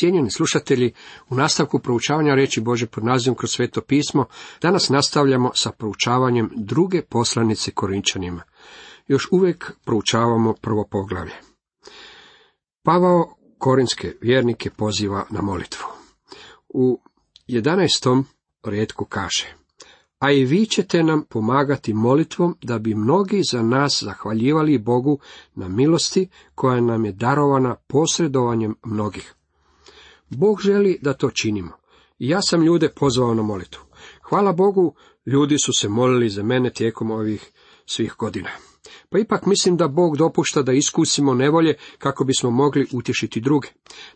Cijenjeni slušatelji, u nastavku proučavanja riječi Božje pod nazivom kroz Sveto pismo, danas nastavljamo sa proučavanjem druge poslanice Korinćanima. Još uvijek proučavamo prvo poglavlje. Pavao korinske vjernike poziva na molitvu. U 11. rijetku kaže: a i vi ćete nam pomagati molitvom da bi mnogi za nas zahvaljivali Bogu na milosti koja nam je darovana posredovanjem mnogih. Bog želi da to činimo. Ja sam ljude pozvao na molitvu. Hvala Bogu, ljudi su se molili za mene tijekom ovih svih godina. Pa ipak mislim da Bog dopušta da iskusimo nevolje kako bismo mogli utješiti druge.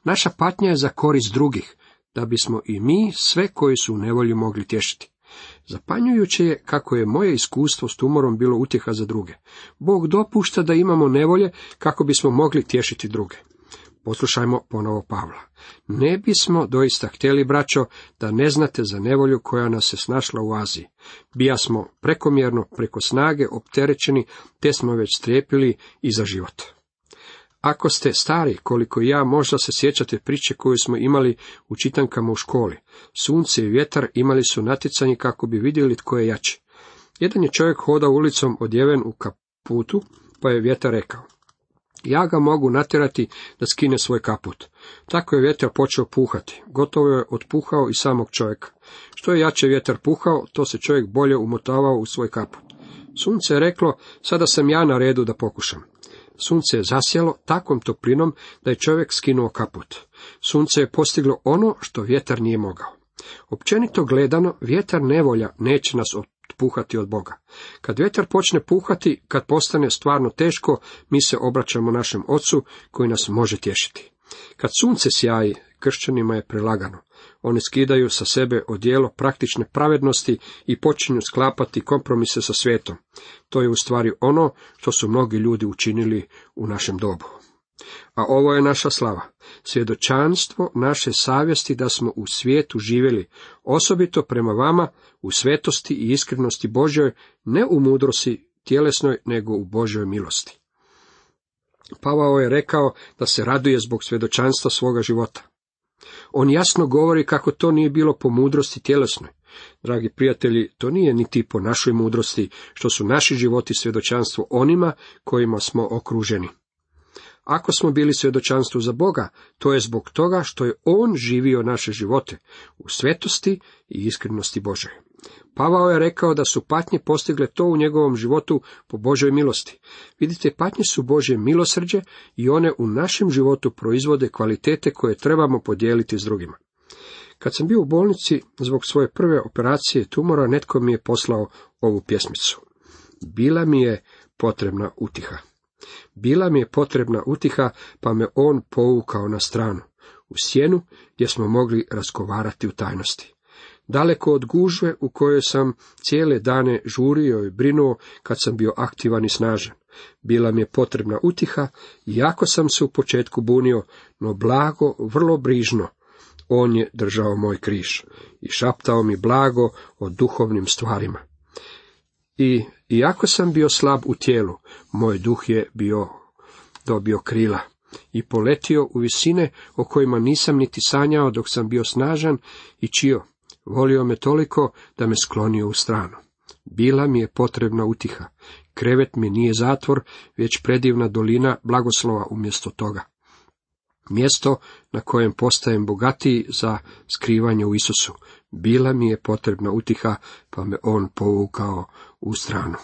Naša patnja je za korist drugih, da bismo i mi sve koji su u nevolji mogli tješiti. Zapanjujuće je kako je moje iskustvo s tumorom bilo utjeha za druge. Bog dopušta da imamo nevolje kako bismo mogli tješiti druge. Poslušajmo ponovo Pavla. Ne bismo doista htjeli, braćo, da ne znate za nevolju koja nas se snašla u Aziji. Bijasmo prekomjerno preko snage opterećeni, te smo već strepili i za život. Ako ste stari, koliko ja, možda se sjećate priče koju smo imali u čitankama u školi. Sunce i vjetar imali su natjecanje kako bi vidjeli tko je jači. Jedan je čovjek hodao ulicom odjeven u kaputu, pa je vjetar rekao: ja ga mogu natjerati da skine svoj kaput. Tako je vjetar počeo puhati. Gotovo je otpuhao i samog čovjeka. Što je jače vjetar puhao, to se čovjek bolje umotavao u svoj kaput. Sunce je reklo: sada sam ja na redu da pokušam. Sunce je zasjalo takvom toplinom da je čovjek skinuo kaput. Sunce je postiglo ono što vjetar nije mogao. Općenito gledano, vjetar nevolja neće nas puhati od Boga. Kad vjetar počne puhati, kad postane stvarno teško, mi se obraćamo našem Ocu koji nas može tješiti. Kad sunce sjaji, kršćanima je prelagano. Oni skidaju sa sebe odijelo praktične pravednosti i počinju sklapati kompromise sa svijetom. To je u stvari ono što su mnogi ljudi učinili u našem dobu. A ovo je naša slava, svjedočanstvo naše savjesti da smo u svijetu živjeli, osobito prema vama, u svetosti i iskrenosti Božjoj, ne u mudrosti tjelesnoj, nego u Božjoj milosti. Pavao je rekao da se raduje zbog svjedočanstva svoga života. On jasno govori kako to nije bilo po mudrosti tjelesnoj. Dragi prijatelji, to nije niti po našoj mudrosti, što su naši životi svjedočanstvo onima kojima smo okruženi. Ako smo bili svjedočanstvo za Boga, to je zbog toga što je On živio naše živote u svetosti i iskrenosti Božoj. Pavao je rekao da su patnje postigle to u njegovom životu po Božoj milosti. Vidite, patnje su Božje milosrđe i one u našem životu proizvode kvalitete koje trebamo podijeliti s drugima. Kad sam bio u bolnici zbog svoje prve operacije tumora, netko mi je poslao ovu pjesmicu. Bila mi je potrebna utiha. Bila mi je potrebna utiha, pa me on povukao na stranu, u sjenu gdje smo mogli razgovarati u tajnosti. Daleko od gužve u kojoj sam cijele dane žurio i brinuo kad sam bio aktivan i snažan. Bila mi je potrebna utiha, iako sam se u početku bunio, no blago, vrlo brižno, on je držao moj križ i šaptao mi blago o duhovnim stvarima. I iako sam bio slab u tijelu, moj duh je dobio krila i poletio u visine o kojima nisam niti sanjao dok sam bio snažan i čio. Volio me toliko da me sklonio u stranu. Bila mi je potrebna utiha. Krevet mi nije zatvor, već predivna dolina blagoslova umjesto toga. Mjesto na kojem postajem bogatiji za skrivanje u Isusu. Bila mi je potrebna utiha, pa me on povukao u stranu.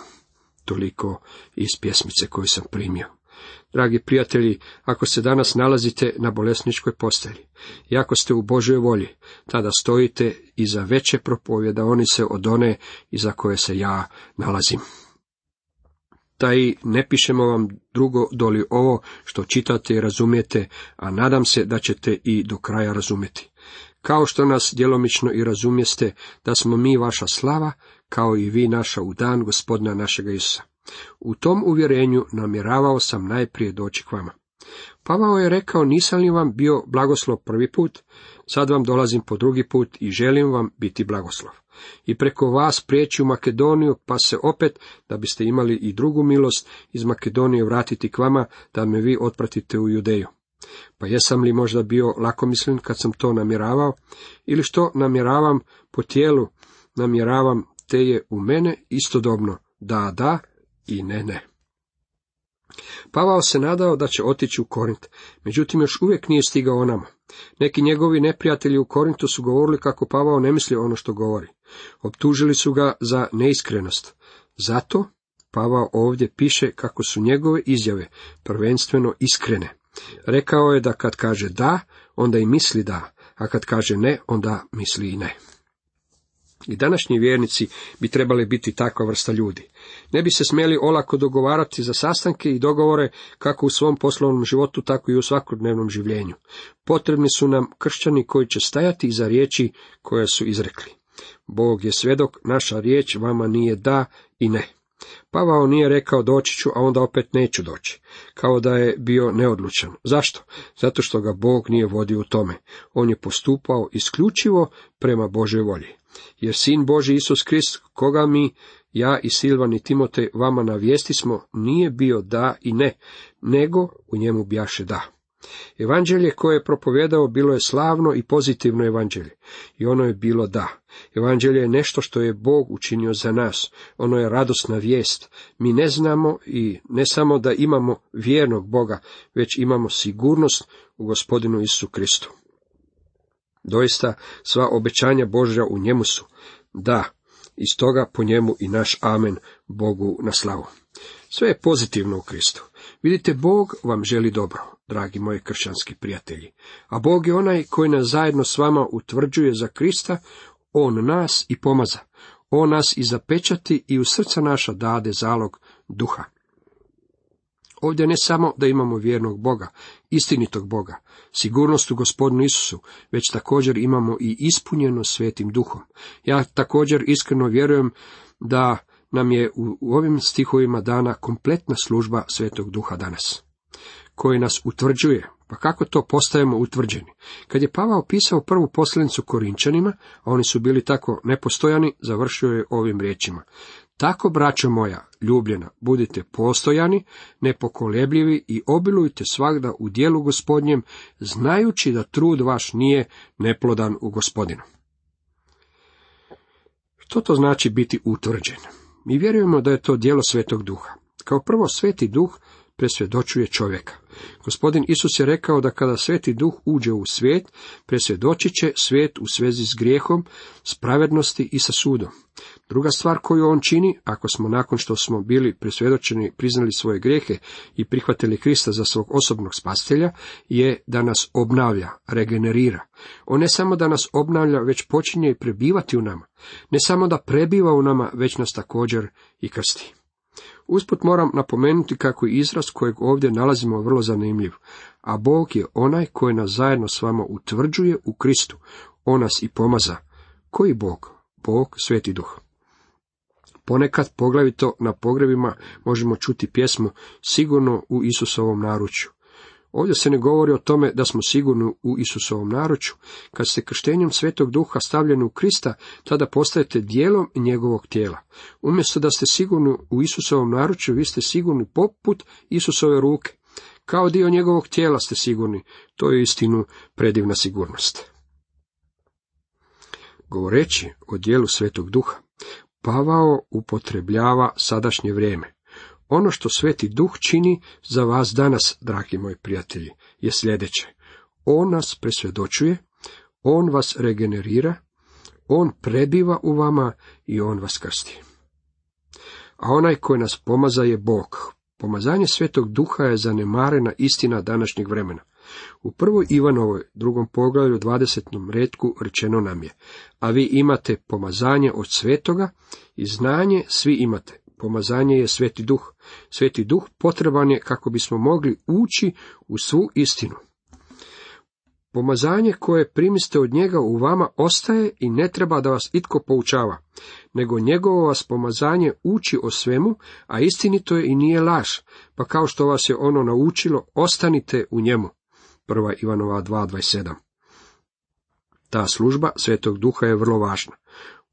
Toliko iz pjesmice koju sam primio. Dragi prijatelji, ako se danas nalazite na bolesničkoj postelji i ako ste u Božjoj volji, tada stojite iza veće propovjedaonice od one iza koje se ja nalazim. Taj ne pišemo vam drugo doli ovo što čitate i razumijete, a nadam se da ćete i do kraja razumjeti. Kao što nas djelomično i razumijeste da smo mi vaša slava, kao i vi naša u dan Gospodina našega Isusa. U tom uvjerenju namjeravao sam najprije doći k vama. Pavao je rekao: nisam li vam bio blagoslov prvi put, sad vam dolazim po drugi put i želim vam biti blagoslov. I preko vas prijeći u Makedoniju, pa se opet, da biste imali i drugu milost, iz Makedonije vratiti k vama, da me vi otpratite u Judeju. Pa jesam li možda bio lakomislen kad sam to namjeravao, ili što namjeravam po tijelu, namjeravam te je u mene istodobno, da, da i ne, ne. Pavao se nadao da će otići u Korint, međutim još uvijek nije stigao onamo. Neki njegovi neprijatelji u Korintu su govorili kako Pavao ne misli ono što govori. Optužili su ga za neiskrenost. Zato Pavao ovdje piše kako su njegove izjave prvenstveno iskrene. Rekao je da kad kaže da, onda i misli da, a kad kaže ne, onda misli i ne. I današnji vjernici bi trebali biti takva vrsta ljudi. Ne bi se smjeli olako dogovarati za sastanke i dogovore kako u svom poslovnom životu, tako i u svakodnevnom življenju. Potrebni su nam kršćani koji će stajati iza riječi koje su izrekli. Bog je svjedok, naša riječ vama nije da i ne. Pavao nije rekao doći ću, a onda opet neću doći, kao da je bio neodlučan. Zašto? Zato što ga Bog nije vodio u tome. On je postupao isključivo prema Božoj volji. Jer Sin Božji Isus Krist, koga mi, ja i Silvan i Timotej, vama navijesti smo, nije bio da i ne, nego u njemu bijaše da. Evanđelje koje je propovijedao bilo je slavno i pozitivno evanđelje, i ono je bilo da. Evanđelje je nešto što je Bog učinio za nas, ono je radosna vijest. Mi ne znamo i ne samo da imamo vjernog Boga, već imamo sigurnost u Gospodinu Isusu Kristu. Doista sva obećanja Božja u njemu su da, i stoga po njemu i naš amen Bogu na slavu. Sve je pozitivno u Kristu. Vidite, Bog vam želi dobro, dragi moji kršćanski prijatelji. A Bog je onaj koji nas zajedno s vama utvrđuje za Krista, on nas i pomaza. On nas i zapečati i u srca naša dade zalog duha. Ovdje ne samo da imamo vjernog Boga, istinitog Boga, sigurnost u Gospodinu Isusu, već također imamo i ispunjeno Svetim Duhom. Ja također iskreno vjerujem da nam je u ovim stihovima dana kompletna služba Svetog Duha danas, koji nas utvrđuje. Pa kako to postajemo utvrđeni? Kad je Pavao pisao prvu poslanicu Korinćanima, a oni su bili tako nepostojani, završio je ovim riječima. Tako, braćo moja ljubljena, budite postojani, nepokolebljivi i obilujte svagda u dijelu Gospodnjem, znajući da trud vaš nije neplodan u Gospodinu. Što to znači biti utvrđen? Mi vjerujemo da je to djelo Svetog Duha. Kao prvo, Sveti Duh presvjedočuje čovjeka. Gospodin Isus je rekao da kada Sveti Duh uđe u svijet, presvjedočit će svijet u svezi s grijehom, s pravednosti i sa sudom. Druga stvar koju on čini, ako smo nakon što smo bili presvjedočeni priznali svoje grijehe i prihvatili Krista za svog osobnog spasitelja, je da nas obnavlja, regenerira. On ne samo da nas obnavlja, već počinje i prebivati u nama. Ne samo da prebiva u nama, već nas također i krsti. Usput moram napomenuti kako je izraz kojeg ovdje nalazimo vrlo zanimljiv, a Bog je onaj koji nas zajedno s vama utvrđuje u Kristu, on nas i pomaza. Koji Bog? Bog Sveti Duh. Ponekad, poglavito na pogrebima, možemo čuti pjesmu Sigurno u Isusovom naručju. Ovdje se ne govori o tome da smo sigurni u Isusovom naručju. Kad ste krštenjem Svetog Duha stavljeni u Krista, tada postajete dijelom njegovog tijela. Umjesto da ste sigurni u Isusovom naručju, vi ste sigurni poput Isusove ruke. Kao dio njegovog tijela ste sigurni. To je uistinu predivna sigurnost. Govoreći o dijelu Svetog Duha, Pavao upotrebljava sadašnje vrijeme. Ono što Sveti Duh čini za vas danas, dragi moji prijatelji, je sljedeće. On nas presvjedočuje, on vas regenerira, on prebiva u vama i on vas krsti. A onaj koji nas pomaza je Bog. Pomazanje Svetog Duha je zanemarena istina današnjeg vremena. U prvoj Ivanovoj, drugom poglavlju, 20. retku rečeno nam je: a vi imate pomazanje od Svetoga i znanje svi imate. Pomazanje je Sveti Duh. Sveti Duh potreban je kako bismo mogli ući u svu istinu. Pomazanje koje primiste od njega u vama ostaje i ne treba da vas itko poučava, nego njegovo vas pomazanje uči o svemu, a istinito je i nije laž, pa kao što vas je ono naučilo, ostanite u njemu. 1. Ivanova 2.27. Ta služba Svetog Duha je vrlo važna.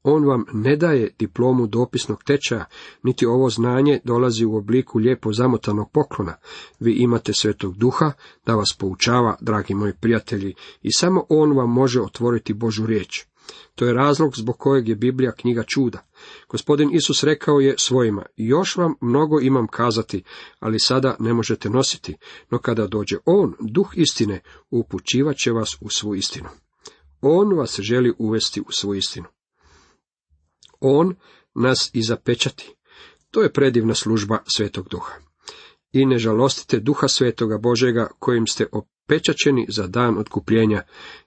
On vam ne daje diplomu dopisnog tečaja, niti ovo znanje dolazi u obliku lijepo zamotanog poklona. Vi imate Svetog Duha da vas poučava, dragi moji prijatelji, i samo On vam može otvoriti Božju riječ. To je razlog zbog kojeg je Biblija knjiga čuda. Gospodin Isus rekao je svojima, još vam mnogo imam kazati, ali sada ne možete nositi, no kada dođe On, Duh istine, upućivat će vas u svu istinu. On vas želi uvesti u svu istinu. On nas i zapečati. To je predivna služba Svetog Duha. I ne žalostite Duha Svetoga Božega kojim ste opečaćeni za dan otkupljenja,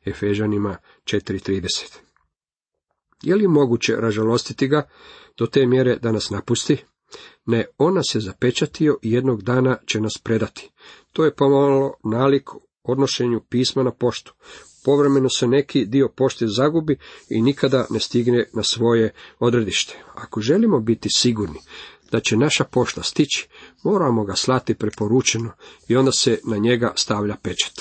Efežanima 4.30. Je li moguće ražalostiti ga do te mjere da nas napusti? Ne, on nas je zapečatio i jednog dana će nas predati. To je pomalo nalik odnošenju pisma na poštu. Povremeno se neki dio pošte zagubi i nikada ne stigne na svoje odredište. Ako želimo biti sigurni da će naša pošta stići, moramo ga slati preporučeno i onda se na njega stavlja pečat.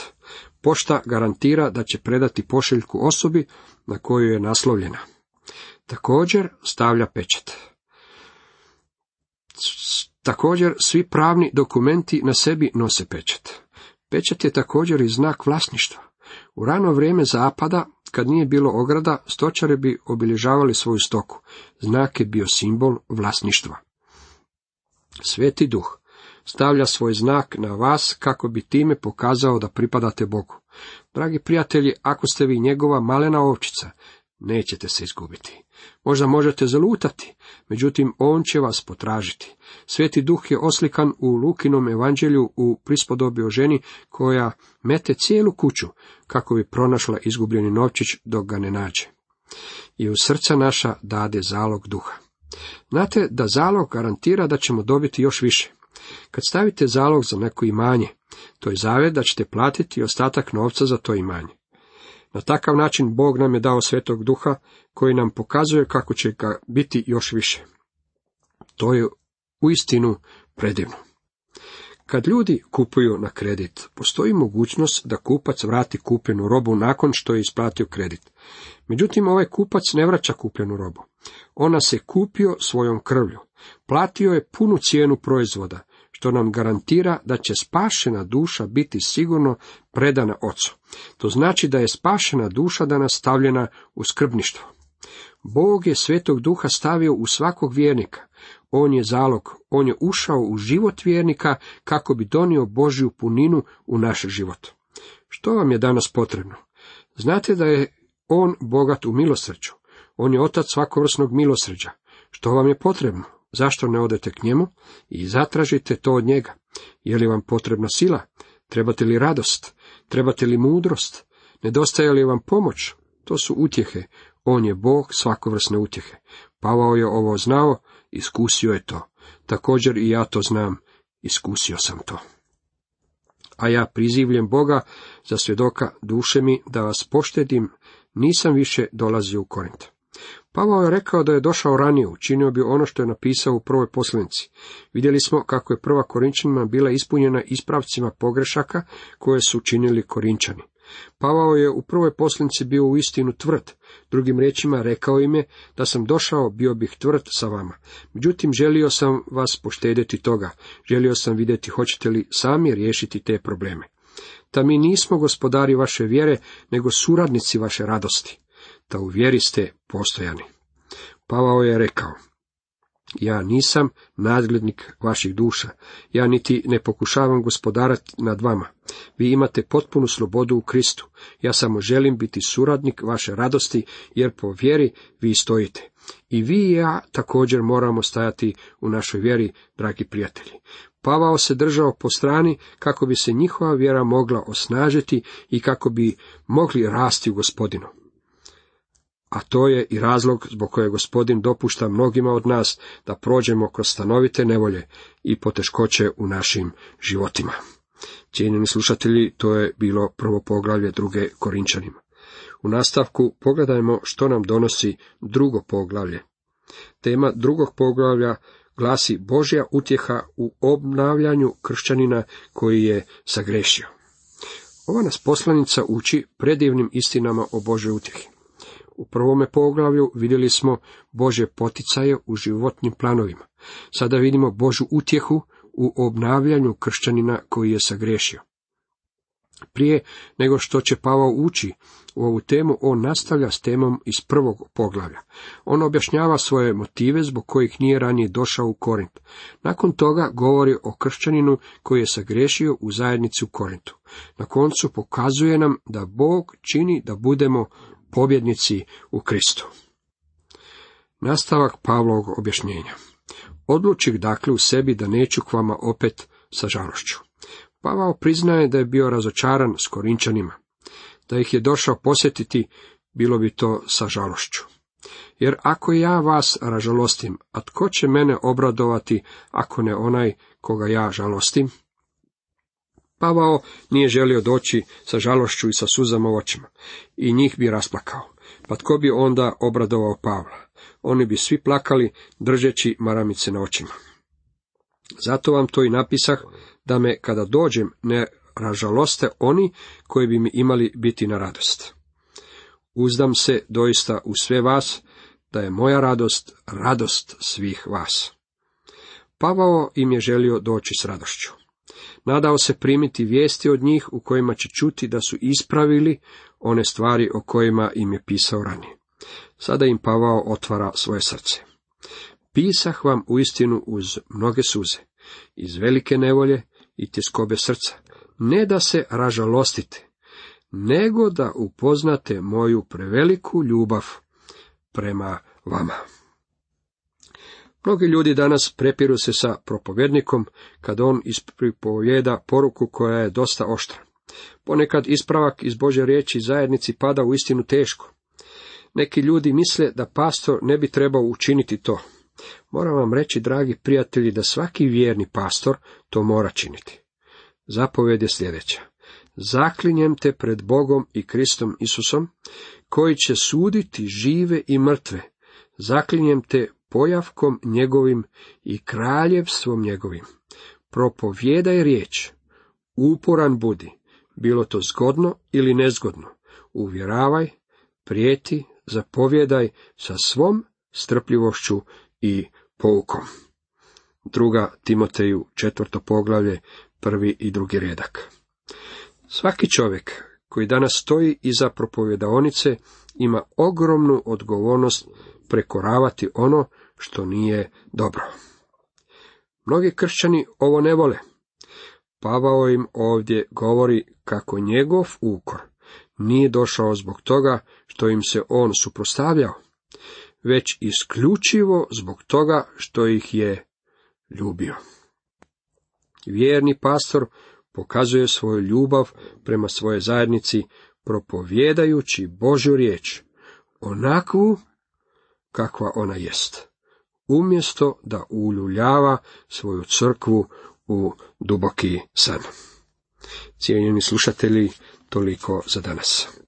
Pošta garantira da će predati pošiljku osobi na koju je naslovljena. Također stavlja pečat. Također svi pravni dokumenti na sebi nose pečat. Pečat je također i znak vlasništva. U rano vrijeme zapada, kad nije bilo ograda, stočari bi obilježavali svoju stoku. Znak je bio simbol vlasništva. Sveti Duh stavlja svoj znak na vas kako bi time pokazao da pripadate Bogu. Dragi prijatelji, ako ste vi njegova malena ovčica, nećete se izgubiti. Možda možete zalutati, međutim on će vas potražiti. Sveti Duh je oslikan u Lukinom evanđelju u prispodobi o ženi koja mete cijelu kuću kako bi pronašla izgubljeni novčić dok ga ne nađe. I u srca naša dade zalog duha. Znate da zalog garantira da ćemo dobiti još više. Kad stavite zalog za neko imanje, to je zavjet da ćete platiti ostatak novca za to imanje. Na takav način Bog nam je dao Svetog Duha koji nam pokazuje kako će ga biti još više. To je uistinu predivno. Kad ljudi kupuju na kredit, postoji mogućnost da kupac vrati kupljenu robu nakon što je isplatio kredit. Međutim, ovaj kupac ne vraća kupljenu robu. On nas je kupio svojom krvlju. Platio je punu cijenu proizvoda, što nam garantira da će spašena duša biti sigurno predana Ocu. To znači da je spašena duša danas stavljena u skrbništvo. Bog je Svetog Duha stavio u svakog vjernika. On je zalog, on je ušao u život vjernika kako bi donio Božju puninu u naš život. Što vam je danas potrebno? Znate da je on bogat u milosrđu. On je otac svakovrsnog milosrđa. Što vam je potrebno? Zašto ne odete k njemu i zatražite to od njega? Je li vam potrebna sila? Trebate li radost? Trebate li mudrost? Nedostaje li vam pomoć? To su utjehe. On je Bog svakovrsne utjehe. Pavao je ovo znao, iskusio je to. Također i ja to znam, iskusio sam to. A ja prizivljem Boga za svjedoka duše mi da vas poštedim, nisam više dolazio u Korint. Pavao je rekao da je došao ranije, učinio bi ono što je napisao u prvoj poslanici. Vidjeli smo kako je prva Korinćanima bila ispunjena ispravcima pogrešaka koje su činili Korinćani. Pavao je u prvoj poslanici bio uistinu tvrd. Drugim riječima rekao im je, da sam došao, bio bih tvrd sa vama. Međutim, želio sam vas poštedjeti toga. Želio sam vidjeti hoćete li sami riješiti te probleme. Ta mi nismo gospodari vaše vjere, nego suradnici vaše radosti. Da u vjeri ste postojani. Pavao je rekao, ja nisam nadglednik vaših duša, ja niti ne pokušavam gospodarati nad vama. Vi imate potpunu slobodu u Kristu. Ja samo želim biti suradnik vaše radosti, jer po vjeri vi stojite. I vi i ja također moramo stajati u našoj vjeri, dragi prijatelji. Pavao se držao po strani kako bi se njihova vjera mogla osnažiti i kako bi mogli rasti u Gospodinu. A to je i razlog zbog koje Gospodin dopušta mnogima od nas da prođemo kroz stanovite nevolje i poteškoće u našim životima. Cijenjeni slušatelji, to je bilo prvo poglavlje druge Korinćanima. U nastavku pogledajmo što nam donosi drugo poglavlje. Tema drugog poglavlja glasi Božja utjeha u obnavljanju kršćanina koji je sagrešio. Ova nas poslanica uči predivnim istinama o Božoj utjehi. U prvome poglavlju vidjeli smo Božje poticaje u životnim planovima. Sada vidimo Božju utjehu u obnavljanju kršćanina koji je sagriješio. Prije nego što će Pavao ući u ovu temu, on nastavlja s temom iz prvog poglavlja. On objašnjava svoje motive zbog kojih nije ranije došao u Korint. Nakon toga govori o kršćaninu koji je sagriješio u zajednici u Korintu. Na koncu pokazuje nam da Bog čini da budemo pobjednici u Kristu. Nastavak Pavlovog objašnjenja. Odlučih dakle u sebi da neću k vama opet sa žalošću. Pavao priznaje da je bio razočaran s Korinćanima. Da ih je došao posjetiti, bilo bi to sa žalošću. Jer ako ja vas ražalostim, a tko će mene obradovati ako ne onaj koga ja žalostim? Pavao nije želio doći sa žalošću i sa suzama u očima, i njih bi rasplakao. Pa tko bi onda obradovao Pavla? Oni bi svi plakali, držeći maramice na očima. Zato vam to i napisah, da me kada dođem ne ražaloste oni koji bi mi imali biti na radost. Uzdam se doista u sve vas, da je moja radost radost svih vas. Pavao im je želio doći s radošću. Nadao se primiti vijesti od njih u kojima će čuti da su ispravili one stvari o kojima im je pisao ranije. Sada im Pavao otvara svoje srce. Pisah vam uistinu uz mnoge suze, iz velike nevolje i tjeskobe srca, ne da se ražalostite, nego da upoznate moju preveliku ljubav prema vama. Mnogi ljudi danas prepiru se sa propovjednikom kad on ispripovjeda poruku koja je dosta oštra. Ponekad ispravak iz Božje riječi zajednici pada u istinu teško. Neki ljudi misle da pastor ne bi trebao učiniti to. Moram vam reći, dragi prijatelji, da svaki vjerni pastor to mora činiti. Zapovjed je sljedeća. Zaklinjem te pred Bogom i Kristom Isusom, koji će suditi žive i mrtve. Zaklinjem te pojavkom njegovim i kraljevstvom njegovim. Propovijedaj riječ, uporan budi, bilo to zgodno ili nezgodno. Uvjeravaj, prijeti, zapovjedaj sa svom strpljivošću i poukom. Druga Timoteju, 4. poglavlje, 1. i 2. redak. Svaki čovjek koji danas stoji iza propovjedaonice ima ogromnu odgovornost prekoravati ono što nije dobro. Mnogi kršćani ovo ne vole. Pavao im ovdje govori kako njegov ukor nije došao zbog toga što im se on suprotstavljao, već isključivo zbog toga što ih je ljubio. Vjerni pastor pokazuje svoju ljubav prema svojoj zajednici propovijedajući Božju riječ, onakvu kakva ona jest, umjesto da uljuljava svoju crkvu u duboki san. Cijenjeni slušatelji, toliko za danas.